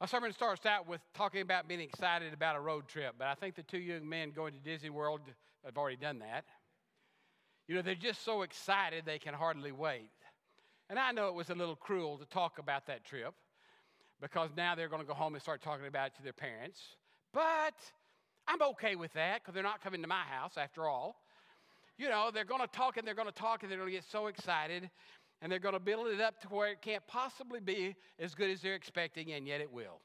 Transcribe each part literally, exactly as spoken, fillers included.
My sermon starts out with talking about being excited about a road trip, but I think the two young men going to Disney World have already done that. You know, they're just so excited they can hardly wait. And I know it was a little cruel to talk about that trip because now they're going to go home and start talking about it to their parents. But I'm okay with that because they're not coming to my house after all. You know, they're going to talk and they're going to talk and they're going to get so excited. And they're going to build it up to where it can't possibly be as good as they're expecting, and yet it will.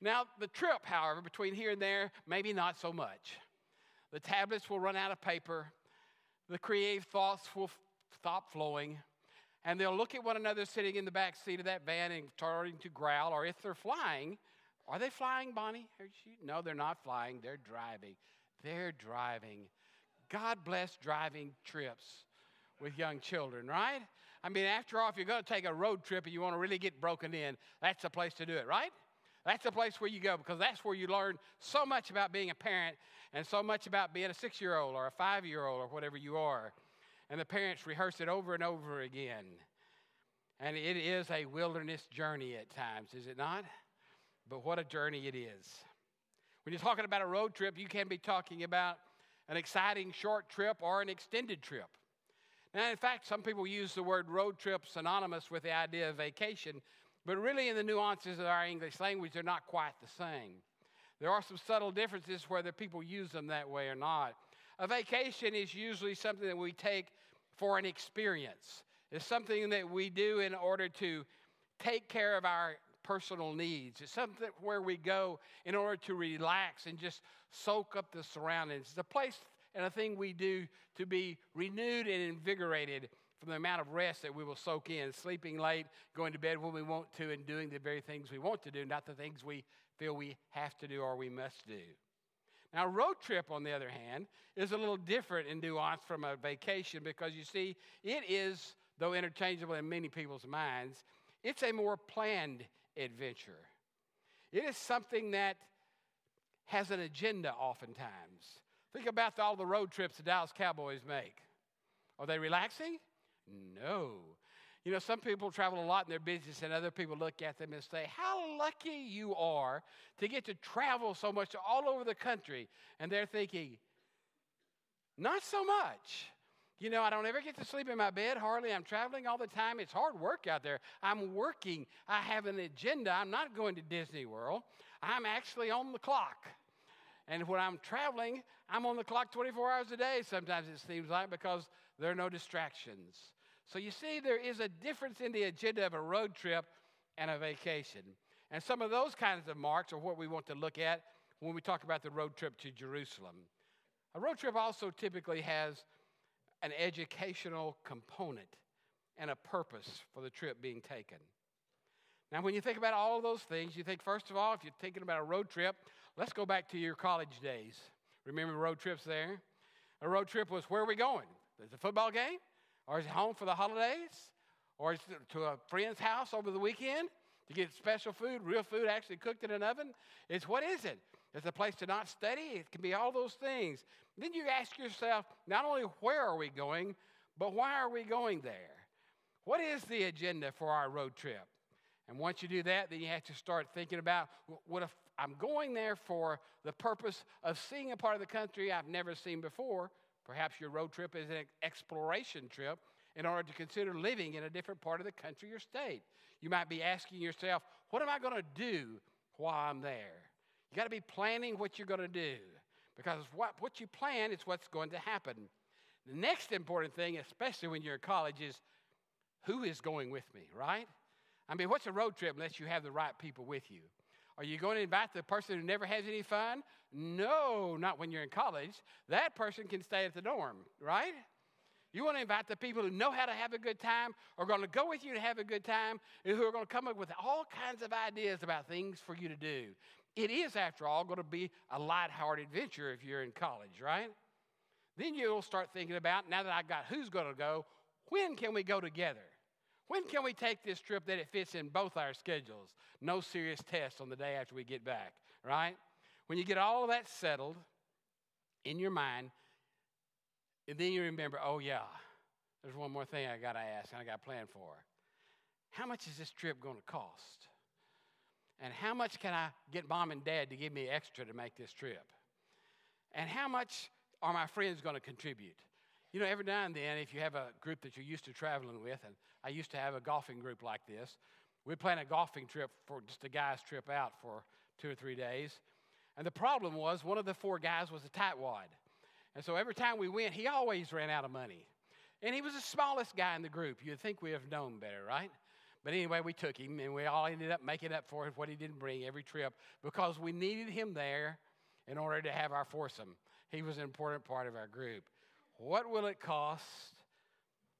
Now, the trip, however, between here and there, maybe not so much. The tablets will run out of paper. The creative thoughts will f- stop flowing. And they'll look at one another sitting in the back seat of that van and starting to growl. Or if they're flying, are they flying, Bonnie? No, they're not flying. They're driving. They're driving. God bless driving trips. With young children, right? I mean, after all, if you're going to take a road trip and you want to really get broken in, that's the place to do it, right? That's the place where you go because that's where you learn so much about being a parent and so much about being a six-year-old or a five-year-old or whatever you are. And the parents rehearse it over and over again. And it is a wilderness journey at times, is it not? But what a journey it is. When you're talking about a road trip, you can be talking about an exciting short trip or an extended trip. Now, in fact, some people use the word road trip synonymous with the idea of vacation, but really in the nuances of our English language, they're not quite the same. There are some subtle differences whether people use them that way or not. A vacation is usually something that we take for an experience. It's something that we do in order to take care of our personal needs. It's something where we go in order to relax and just soak up the surroundings. It's a place and a thing we do to be renewed and invigorated from the amount of rest that we will soak in, sleeping late, going to bed when we want to, and doing the very things we want to do, not the things we feel we have to do or we must do. Now, a road trip, on the other hand, is a little different in nuance from a vacation because, you see, it is, though interchangeable in many people's minds, it's a more planned adventure. It is something that has an agenda oftentimes. Think about all the road trips the Dallas Cowboys make. Are they relaxing? No. You know, some people travel a lot in their business, and other people look at them and say, how lucky you are to get to travel so much all over the country. And they're thinking, not so much. You know, I don't ever get to sleep in my bed, hardly. I'm traveling all the time. It's hard work out there. I'm working. I have an agenda. I'm not going to Disney World. I'm actually on the clock. And when I'm traveling, I'm on the clock twenty-four hours a day, sometimes it seems like, because there are no distractions. So you see, there is a difference in the agenda of a road trip and a vacation. And some of those kinds of marks are what we want to look at when we talk about the road trip to Jerusalem. A road trip also typically has an educational component and a purpose for the trip being taken. Now, when you think about all of those things, you think, first of all, if you're thinking about a road trip, let's go back to your college days. Remember road trips there? A road trip was, where are we going? Is it a football game? Or is it home for the holidays? Or is it to a friend's house over the weekend to get special food, real food actually cooked in an oven? It's what is it? It's a place to not study. It can be all those things. Then you ask yourself, not only where are we going, but why are we going there? What is the agenda for our road trip? And once you do that, then you have to start thinking about, what if I'm going there for the purpose of seeing a part of the country I've never seen before? Perhaps your road trip is an exploration trip in order to consider living in a different part of the country or state. You might be asking yourself, what am I going to do while I'm there? You got to be planning what you're going to do because what, what you plan is what's going to happen. The next important thing, especially when you're in college, is who is going with me, right? I mean, what's a road trip unless you have the right people with you? Are you going to invite the person who never has any fun? No, not when you're in college. That person can stay at the dorm, right? You want to invite the people who know how to have a good time, are going to go with you to have a good time, and who are going to come up with all kinds of ideas about things for you to do. It is, after all, going to be a lighthearted adventure if you're in college, right? Then you'll start thinking about, now that I've got who's going to go, when can we go together? When can we take this trip that it fits in both our schedules? No serious tests on the day after we get back, right? When you get all of that settled in your mind, and then you remember, oh, yeah, there's one more thing I got to ask and I got to plan for. How much is this trip going to cost? And how much can I get mom and dad to give me extra to make this trip? And how much are my friends going to contribute? You know, every now and then, if you have a group that you're used to traveling with, and I used to have a golfing group like this, we'd plan a golfing trip for just a guy's trip out for two or three days. And the problem was one of the four guys was a tightwad. And so every time we went, he always ran out of money. And he was the smallest guy in the group. You'd think we'd have known better, right? But anyway, we took him, and we all ended up making up for what he didn't bring every trip because we needed him there in order to have our foursome. He was an important part of our group. What will it cost?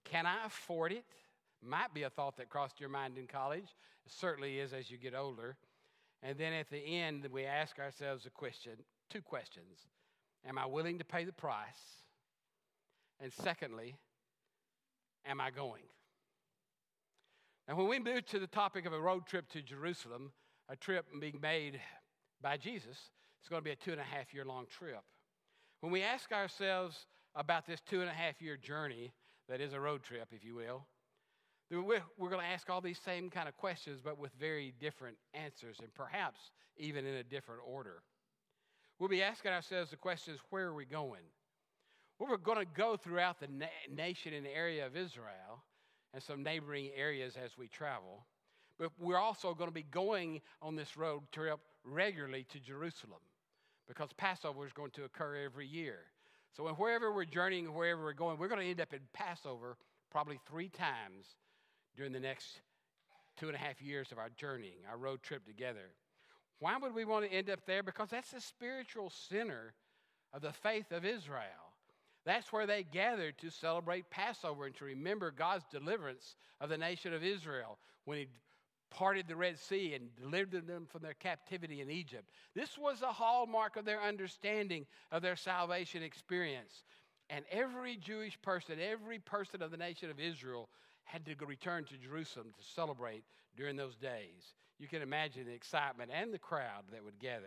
Can I afford it? Might be a thought that crossed your mind in college. It certainly is as you get older. And then at the end, we ask ourselves a question, two questions. Am I willing to pay the price? And secondly, am I going? Now, when we moved to the topic of a road trip to Jerusalem, a trip being made by Jesus, it's going to be a two-and-a-half-year-long trip. When we ask ourselves about this two-and-a-half-year journey that is a road trip, if you will, then we're, we're going to ask all these same kind of questions, but with very different answers, and perhaps even in a different order. We'll be asking ourselves the questions, where are we going? Well, we're going to go throughout the na- nation and area of Israel and some neighboring areas as we travel. But we're also going to be going on this road trip regularly to Jerusalem because Passover is going to occur every year. So wherever we're journeying, wherever we're going, we're going to end up in Passover probably three times during the next two and a half years of our journeying, our road trip together. Why would we want to end up there? Because that's the spiritual center of the faith of Israel. That's where they gathered to celebrate Passover and to remember God's deliverance of the nation of Israel when he parted the Red Sea and delivered them from their captivity in Egypt. This was the hallmark of their understanding of their salvation experience. And every Jewish person, every person of the nation of Israel had to go return to Jerusalem to celebrate during those days. You can imagine the excitement and the crowd that would gather.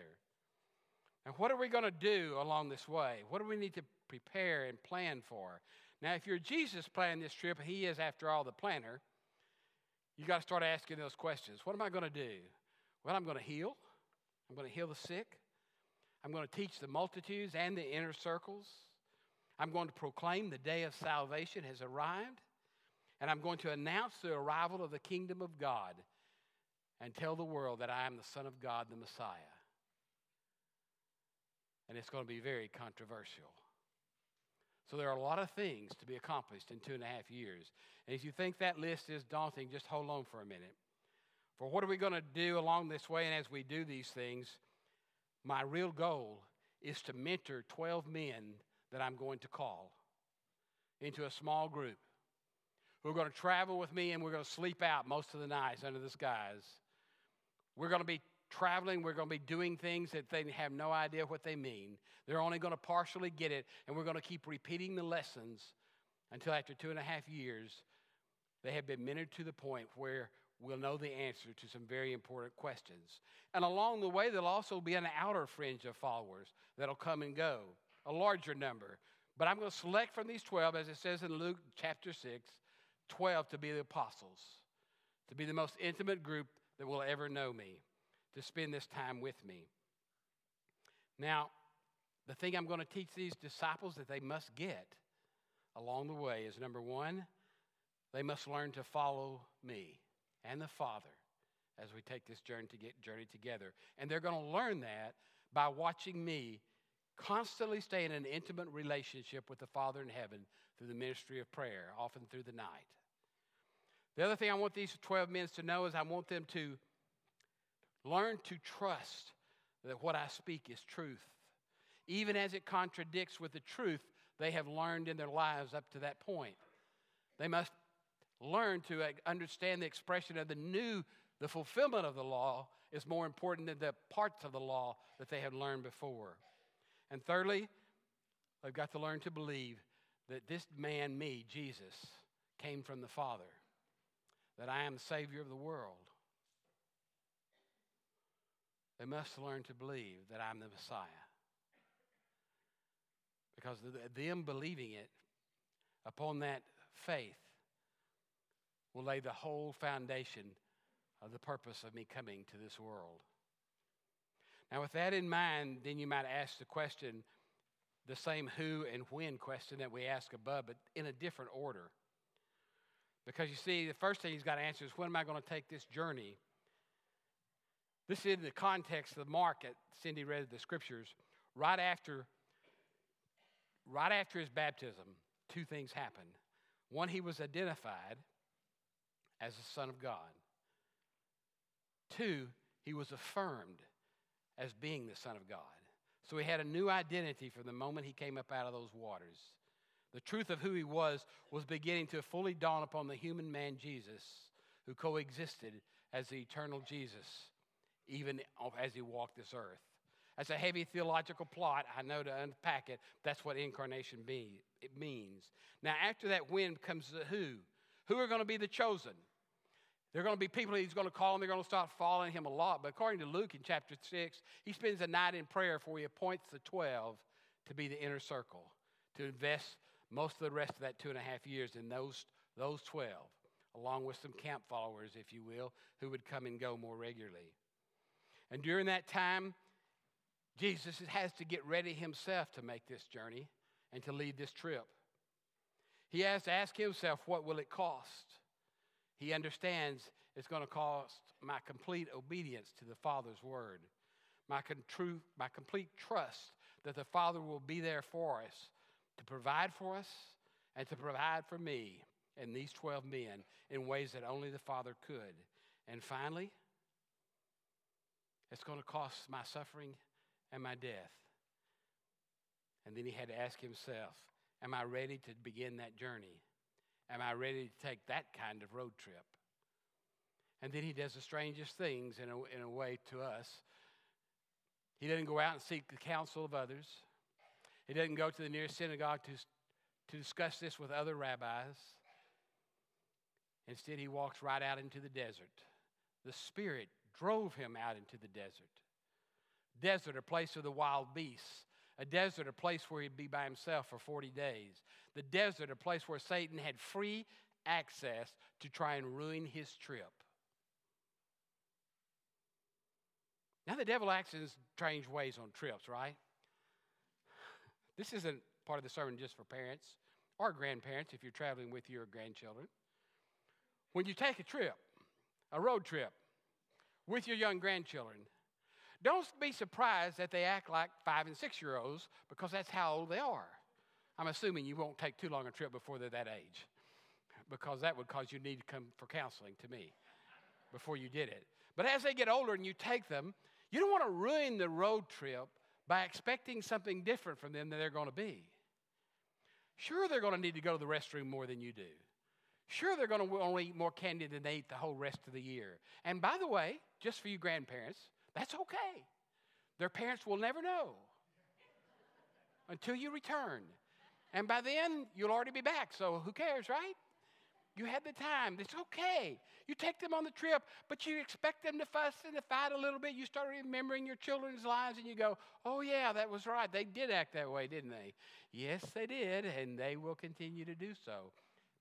Now, what are we going to do along this way? What do we need to prepare and plan for? Now, if you're Jesus planning this trip, and he is, after all, the planner, you got to start asking those questions. What am I going to do? Well, I'm going to heal. I'm going to heal the sick. I'm going to teach the multitudes and the inner circles. I'm going to proclaim the day of salvation has arrived. And I'm going to announce the arrival of the kingdom of God and tell the world that I am the Son of God, the Messiah. And it's going to be very controversial. So there are a lot of things to be accomplished in two and a half years. And if you think that list is daunting, just hold on for a minute. For what are we going to do along this way? And as we do these things, my real goal is to mentor twelve men that I'm going to call into a small group who are going to travel with me, and we're going to sleep out most of the nights under the skies. We're going to be traveling. We're going to be doing things that they have no idea what they mean. They're only going to partially get it, and we're going to keep repeating the lessons until after two and a half years, they have been mentored to the point where we'll know the answer to some very important questions. And along the way, there'll also be an outer fringe of followers that'll come and go, a larger number. But I'm going to select from these twelve, as it says in Luke chapter six, twelve to be the apostles, to be the most intimate group that will ever know me, to spend this time with me. Now, the thing I'm going to teach these disciples that they must get along the way is, number one, they must learn to follow me and the Father as we take this journey to get journey together. And they're going to learn that by watching me constantly stay in an intimate relationship with the Father in heaven through the ministry of prayer, often through the night. The other thing I want these twelve men to know is I want them to learn to trust that what I speak is truth. Even as it contradicts with the truth they have learned in their lives up to that point. They must learn to understand the expression of the new, the fulfillment of the law is more important than the parts of the law that they have learned before. And thirdly, they've got to learn to believe that this man, me, Jesus, came from the Father, that I am the Savior of the world. They must learn to believe that I'm the Messiah. Because them believing it, upon that faith, will lay the whole foundation of the purpose of me coming to this world. Now, with that in mind, then you might ask the question, the same who and when question that we asked above, but in a different order. Because you see, the first thing he's got to answer is, when am I going to take this journey? This is in the context of Mark. Cindy read the scriptures. Right after, right after his baptism, two things happened. One, he was identified as the Son of God. Two, he was affirmed as being the Son of God. So he had a new identity from the moment he came up out of those waters. The truth of who he was was beginning to fully dawn upon the human man Jesus, who coexisted as the eternal Jesus, even as he walked this earth. That's a heavy theological plot, I know, to unpack it. That's what incarnation be, it means. Now, after that when comes the who. Who are going to be the chosen? They're going to be people he's going to call, and they're going to start following him a lot. But according to Luke in chapter six, he spends a night in prayer before he appoints the twelve to be the inner circle, to invest most of the rest of that two and a half years in those, those twelve, along with some camp followers, if you will, who would come and go more regularly. And during that time, Jesus has to get ready himself to make this journey and to lead this trip. He has to ask himself, what will it cost? He understands it's going to cost my complete obedience to the Father's word, my, con- true, my complete trust that the Father will be there for us, to provide for us and to provide for me and these twelve men in ways that only the Father could. And finally, it's going to cost my suffering and my death. And then he had to ask himself, am I ready to begin that journey? Am I ready to take that kind of road trip? And then he does the strangest things in a, in a way to us. He doesn't go out and seek the counsel of others. He doesn't go to the nearest synagogue to, to discuss this with other rabbis. Instead, he walks right out into the desert. The Spirit drove him out into the desert. Desert, a place of the wild beasts. A desert, a place where he'd be by himself for forty days. The desert, a place where Satan had free access to try and ruin his trip. Now, the devil acts in strange ways on trips, right? This isn't part of the sermon just for parents or grandparents if you're traveling with your grandchildren. When you take a trip, a road trip, with your young grandchildren, don't be surprised that they act like five- and six-year-olds, because that's how old they are. I'm assuming you won't take too long a trip before they're that age, because that would cause you need to come for counseling to me before you did it. But as they get older and you take them, you don't want to ruin the road trip by expecting something different from them than they're going to be. Sure, they're going to need to go to the restroom more than you do. Sure, they're going to only eat more candy than they eat the whole rest of the year. And by the way, just for you grandparents, that's okay. Their parents will never know until you return. And by then, you'll already be back, so who cares, right? You had the time. It's okay. You take them on the trip, but you expect them to fuss and to fight a little bit. You start remembering your children's lives, and you go, oh, yeah, that was right. They did act that way, didn't they? Yes, they did, and they will continue to do so.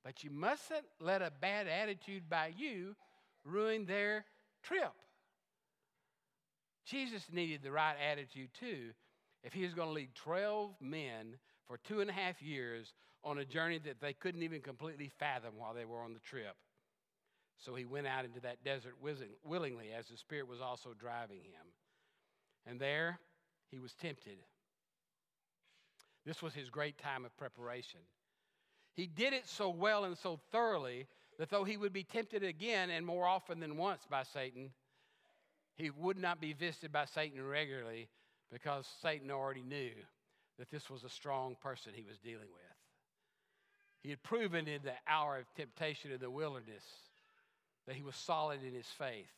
But you mustn't let a bad attitude by you ruin their trip. Jesus needed the right attitude, too, if he was going to lead twelve men for two and a half years on a journey that they couldn't even completely fathom while they were on the trip. So he went out into that desert willingly, as the Spirit was also driving him. And there he was tempted. This was his great time of preparation. He did it so well and so thoroughly that though he would be tempted again and more often than once by Satan, he would not be visited by Satan regularly, because Satan already knew that this was a strong person he was dealing with. He had proven in the hour of temptation in the wilderness that he was solid in his faith,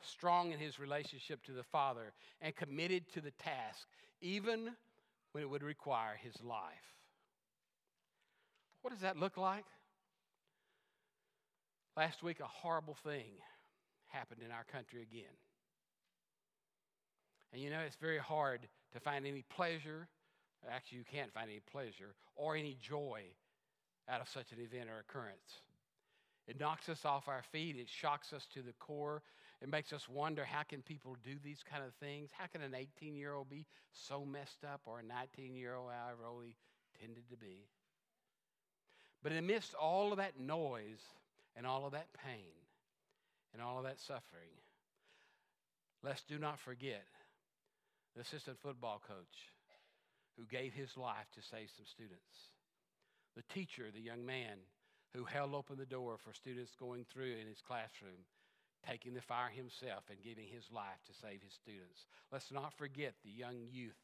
strong in his relationship to the Father, and committed to the task, even when it would require his life. What does that look like? Last week, a horrible thing happened in our country again. And you know, it's very hard to find any pleasure. Actually, you can't find any pleasure or any joy out of such an event or occurrence. It knocks us off our feet. It shocks us to the core. It makes us wonder, how can people do these kind of things? How can an eighteen-year-old be so messed up, or a nineteen-year-old, however old he tended to be? But amidst all of that noise and all of that pain and all of that suffering, let's do not forget the assistant football coach who gave his life to save some students. The teacher, the young man who held open the door for students going through in his classroom, taking the fire himself and giving his life to save his students. Let's not forget the young youth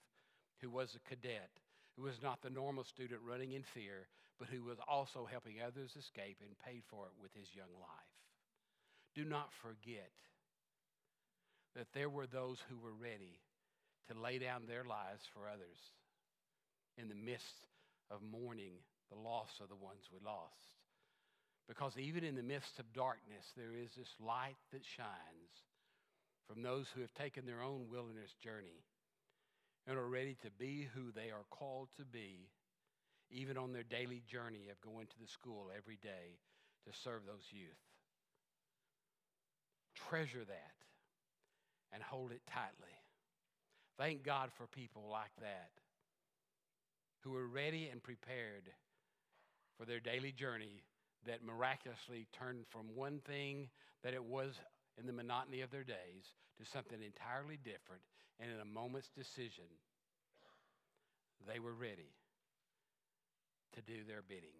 who was a cadet, who was not the normal student running in fear, but who was also helping others escape and paid for it with his young life. Do not forget that there were those who were ready to lay down their lives for others in the midst of mourning the loss of the ones we lost. Because even in the midst of darkness, there is this light that shines from those who have taken their own wilderness journey and are ready to be who they are called to be, even on their daily journey of going to the school every day to serve those youth. Treasure that and hold it tightly. Thank God for people like that who are ready and prepared for their daily journey that miraculously turned from one thing that it was in the monotony of their days to something entirely different, and in a moment's decision, they were ready to do their bidding.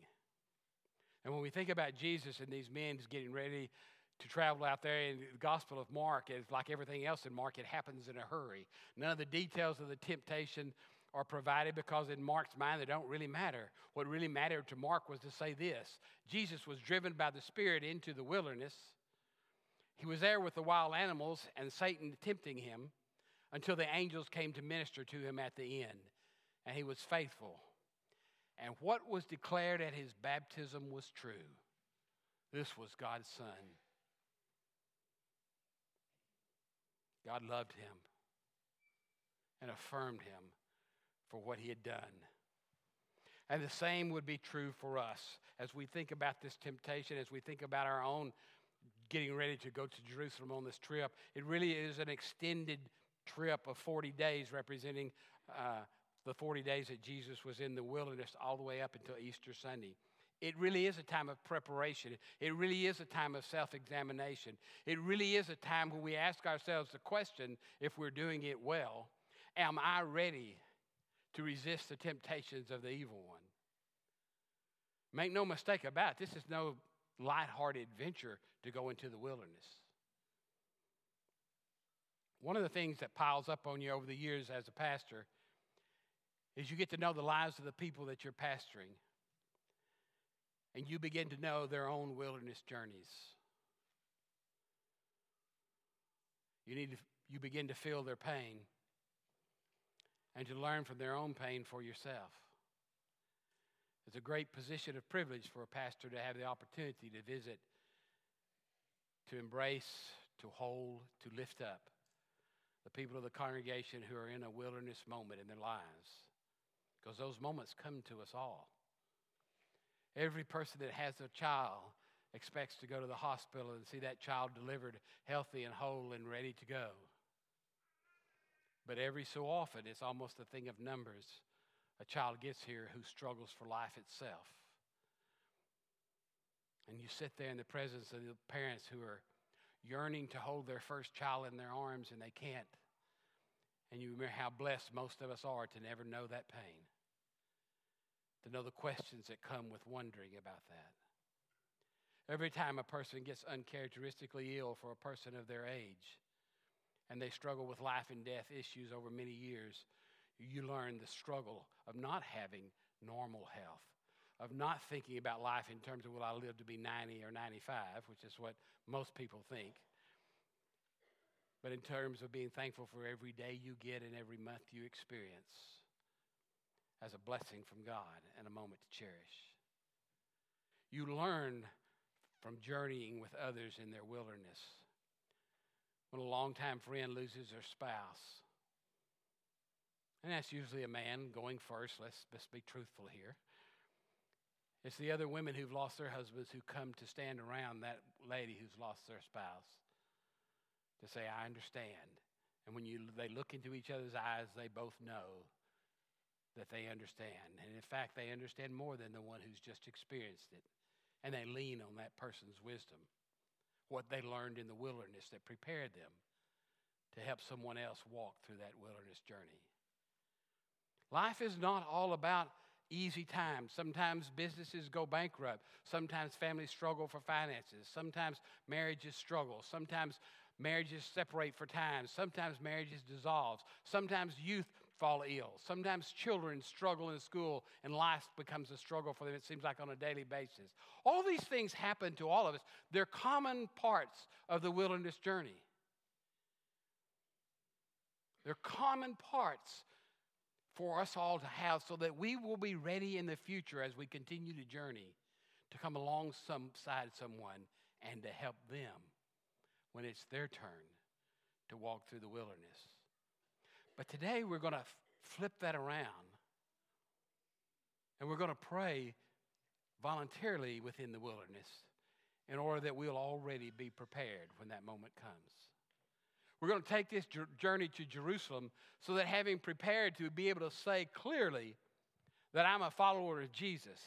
And when we think about Jesus and these men getting ready to travel out there, in the Gospel of Mark, is like everything else in Mark, it happens in a hurry. None of the details of the temptation are provided, because in Mark's mind they don't really matter. What really mattered to Mark was to say this: Jesus was driven by the Spirit into the wilderness. He was there with the wild animals and Satan tempting him until the angels came to minister to him at the end, and he was faithful. And what was declared at his baptism was true. This was God's Son. God loved him and affirmed him for what he had done. And the same would be true for us as we think about this temptation, as we think about our own getting ready to go to Jerusalem on this trip. It really is an extended trip of forty days, representing uh, the forty days that Jesus was in the wilderness all the way up until Easter Sunday. It really is a time of preparation. It really is a time of self-examination. It really is a time when we ask ourselves the question, if we're doing it well, am I ready to resist the temptations of the evil one? Make no mistake about it, this is no lighthearted venture to go into the wilderness. One of the things that piles up on you over the years as a pastor is you get to know the lives of the people that you're pastoring, and you begin to know their own wilderness journeys. You need to, you begin to feel their pain, and to learn from their own pain for yourself. It's a great position of privilege for a pastor to have the opportunity to visit, to embrace, to hold, to lift up the people of the congregation who are in a wilderness moment in their lives, because those moments come to us all. Every person that has a child expects to go to the hospital and see that child delivered healthy and whole and ready to go. But every so often, it's almost a thing of numbers. A child gets here who struggles for life itself. And you sit there in the presence of the parents who are yearning to hold their first child in their arms, and they can't. And you remember how blessed most of us are to never know that pain, to know the questions that come with wondering about that. Every time a person gets uncharacteristically ill for a person of their age, and they struggle with life and death issues over many years, you learn the struggle of not having normal health, of not thinking about life in terms of, will I live to be ninety or ninety-five, which is what most people think, but in terms of being thankful for every day you get and every month you experience as a blessing from God and a moment to cherish. You learn from journeying with others in their wilderness. When a longtime friend loses their spouse, and that's usually a man going first, let's, let's be truthful here. It's the other women who've lost their husbands who come to stand around that lady who's lost their spouse to say, I understand. And when you they look into each other's eyes, they both know that they understand. And in fact, they understand more than the one who's just experienced it. And they lean on that person's wisdom, what they learned in the wilderness that prepared them to help someone else walk through that wilderness journey. Life is not all about easy times. Sometimes businesses go bankrupt. Sometimes families struggle for finances. Sometimes marriages struggle. Sometimes marriages separate for time. Sometimes marriages dissolve. Sometimes youth fall ill. Sometimes children struggle in school and life becomes a struggle for them, it seems like, on a daily basis. All these things happen to all of us. They're common parts of the wilderness journey. They're common parts for us all to have so that we will be ready in the future as we continue the journey to come alongside someone and to help them when it's their turn to walk through the wilderness. But today we're going to flip that around, and we're going to pray voluntarily within the wilderness in order that we'll already be prepared when that moment comes. We're going to take this journey to Jerusalem so that, having prepared, to be able to say clearly that I'm a follower of Jesus,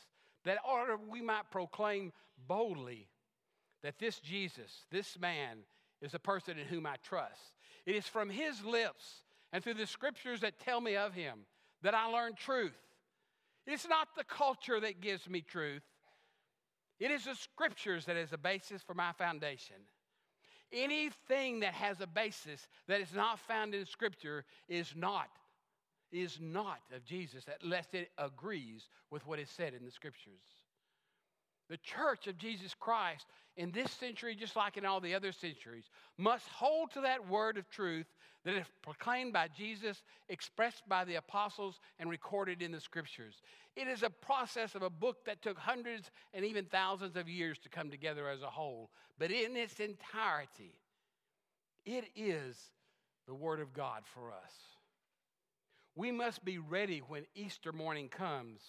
that order we might proclaim boldly that this Jesus, this man, is the person in whom I trust. It is from his lips and through the scriptures that tell me of him that I learn truth. It's not the culture that gives me truth. It is the scriptures that is the basis for my foundation. Anything that has a basis that is not found in scripture is not, is not of Jesus unless it agrees with what is said in the scriptures. The church of Jesus Christ in this century, just like in all the other centuries, must hold to that word of truth that is proclaimed by Jesus, expressed by the apostles, and recorded in the scriptures. It is a process of a book that took hundreds and even thousands of years to come together as a whole. But in its entirety, it is the word of God for us. We must be ready when Easter morning comes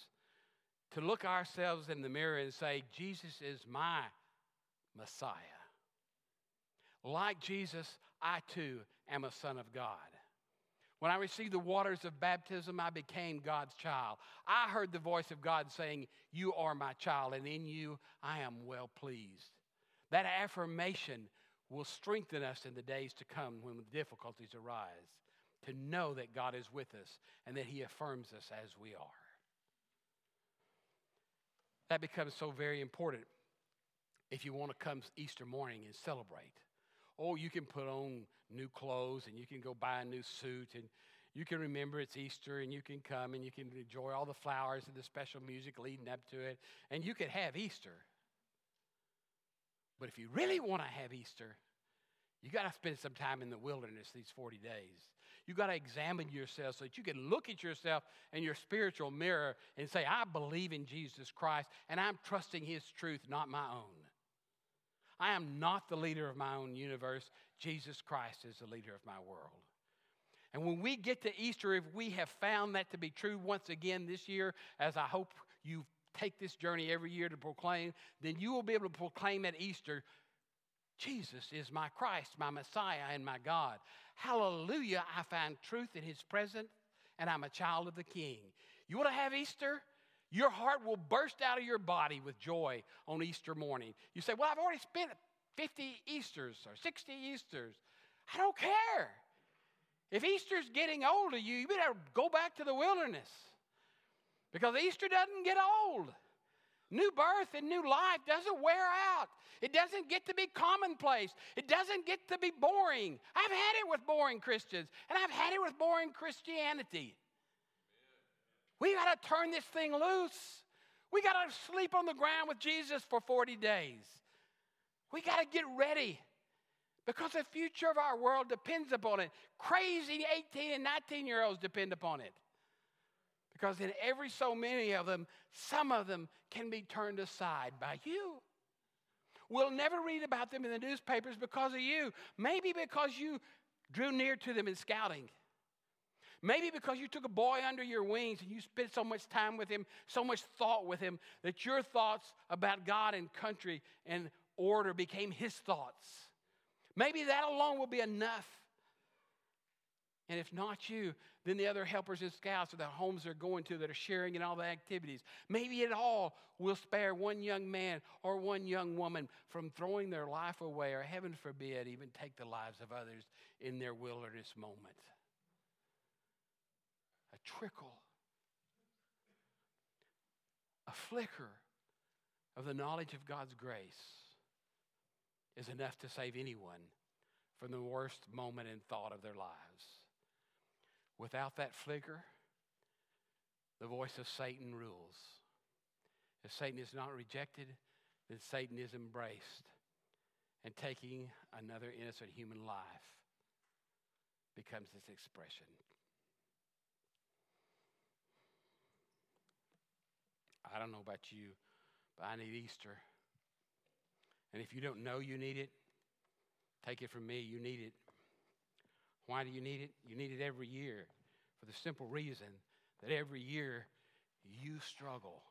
to look ourselves in the mirror and say, Jesus is my Messiah. Like Jesus, I too am a son of God. When I received the waters of baptism, I became God's child. I heard the voice of God saying, you are my child, and in you I am well pleased. That affirmation will strengthen us in the days to come when difficulties arise, to know that God is with us and that he affirms us as we are. That becomes so very important if you want to come Easter morning and celebrate. Oh, you can put on new clothes and you can go buy a new suit and you can remember it's Easter and you can come and you can enjoy all the flowers and the special music leading up to it. And you can have Easter. But if you really want to have Easter, you got to spend some time in the wilderness these forty days. You got to examine yourself so that you can look at yourself in your spiritual mirror and say, I believe in Jesus Christ and I'm trusting his truth, not my own. I am not the leader of my own universe. Jesus Christ is the leader of my world. And when we get to Easter, if we have found that to be true once again this year, as I hope you take this journey every year to proclaim, then you will be able to proclaim at Easter, Jesus is my Christ, my Messiah, and my God. Hallelujah, I find truth in his presence, and I'm a child of the King. You want to have Easter? Your heart will burst out of your body with joy on Easter morning. You say, well, I've already spent fifty Easters or sixty Easters. I don't care. If Easter's getting old to you, you better go back to the wilderness, because Easter doesn't get old. New birth and new life doesn't wear out. It doesn't get to be commonplace. It doesn't get to be boring. I've had it with boring Christians, and I've had it with boring Christianity. We've got to turn this thing loose. We got to sleep on the ground with Jesus for forty days. We got to get ready, because the future of our world depends upon it. Crazy eighteen and nineteen-year-olds depend upon it. Because in every so many of them, some of them can be turned aside by you. We'll never read about them in the newspapers because of you. Maybe because you drew near to them in scouting. Maybe because you took a boy under your wings and you spent so much time with him, so much thought with him, that your thoughts about God and country and order became his thoughts. Maybe that alone will be enough. And if not you, then the other helpers and scouts or the homes they're going to that are sharing in all the activities. Maybe at all will spare one young man or one young woman from throwing their life away, or heaven forbid, even take the lives of others in their wilderness moment. A trickle, a flicker of the knowledge of God's grace is enough to save anyone from the worst moment and thought of their lives. Without that flicker, the voice of Satan rules. If Satan is not rejected, then Satan is embraced and taking another innocent human life becomes its expression. I don't know about you, but I need Easter. And if you don't know you need it, take it from me, you need it. Why do you need it? You need it every year for the simple reason that every year you struggle.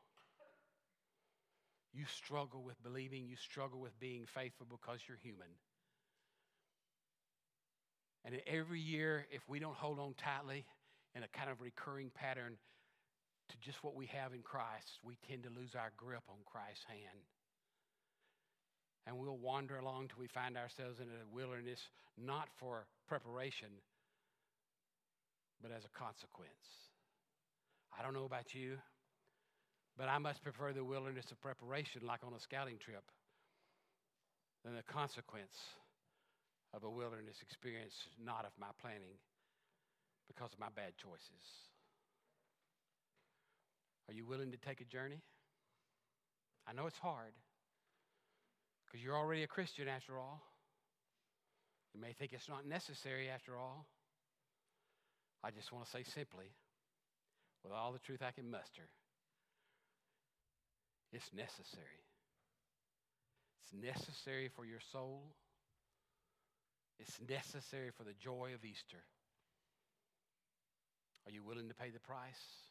You struggle with believing. You struggle with being faithful because you're human. And every year, if we don't hold on tightly in a kind of recurring pattern to just what we have in Christ, we tend to lose our grip on Christ's hand. And we'll wander along till we find ourselves in a wilderness, not for preparation, but as a consequence. I don't know about you, but I much prefer the wilderness of preparation, like on a scouting trip, than the consequence of a wilderness experience, not of my planning, because of my bad choices. Are you willing to take a journey? I know it's hard, because you're already a Christian after all. You may think it's not necessary after all. I just want to say simply, with all the truth I can muster, it's necessary. It's necessary for your soul. It's necessary for the joy of Easter. Are you willing to pay the price?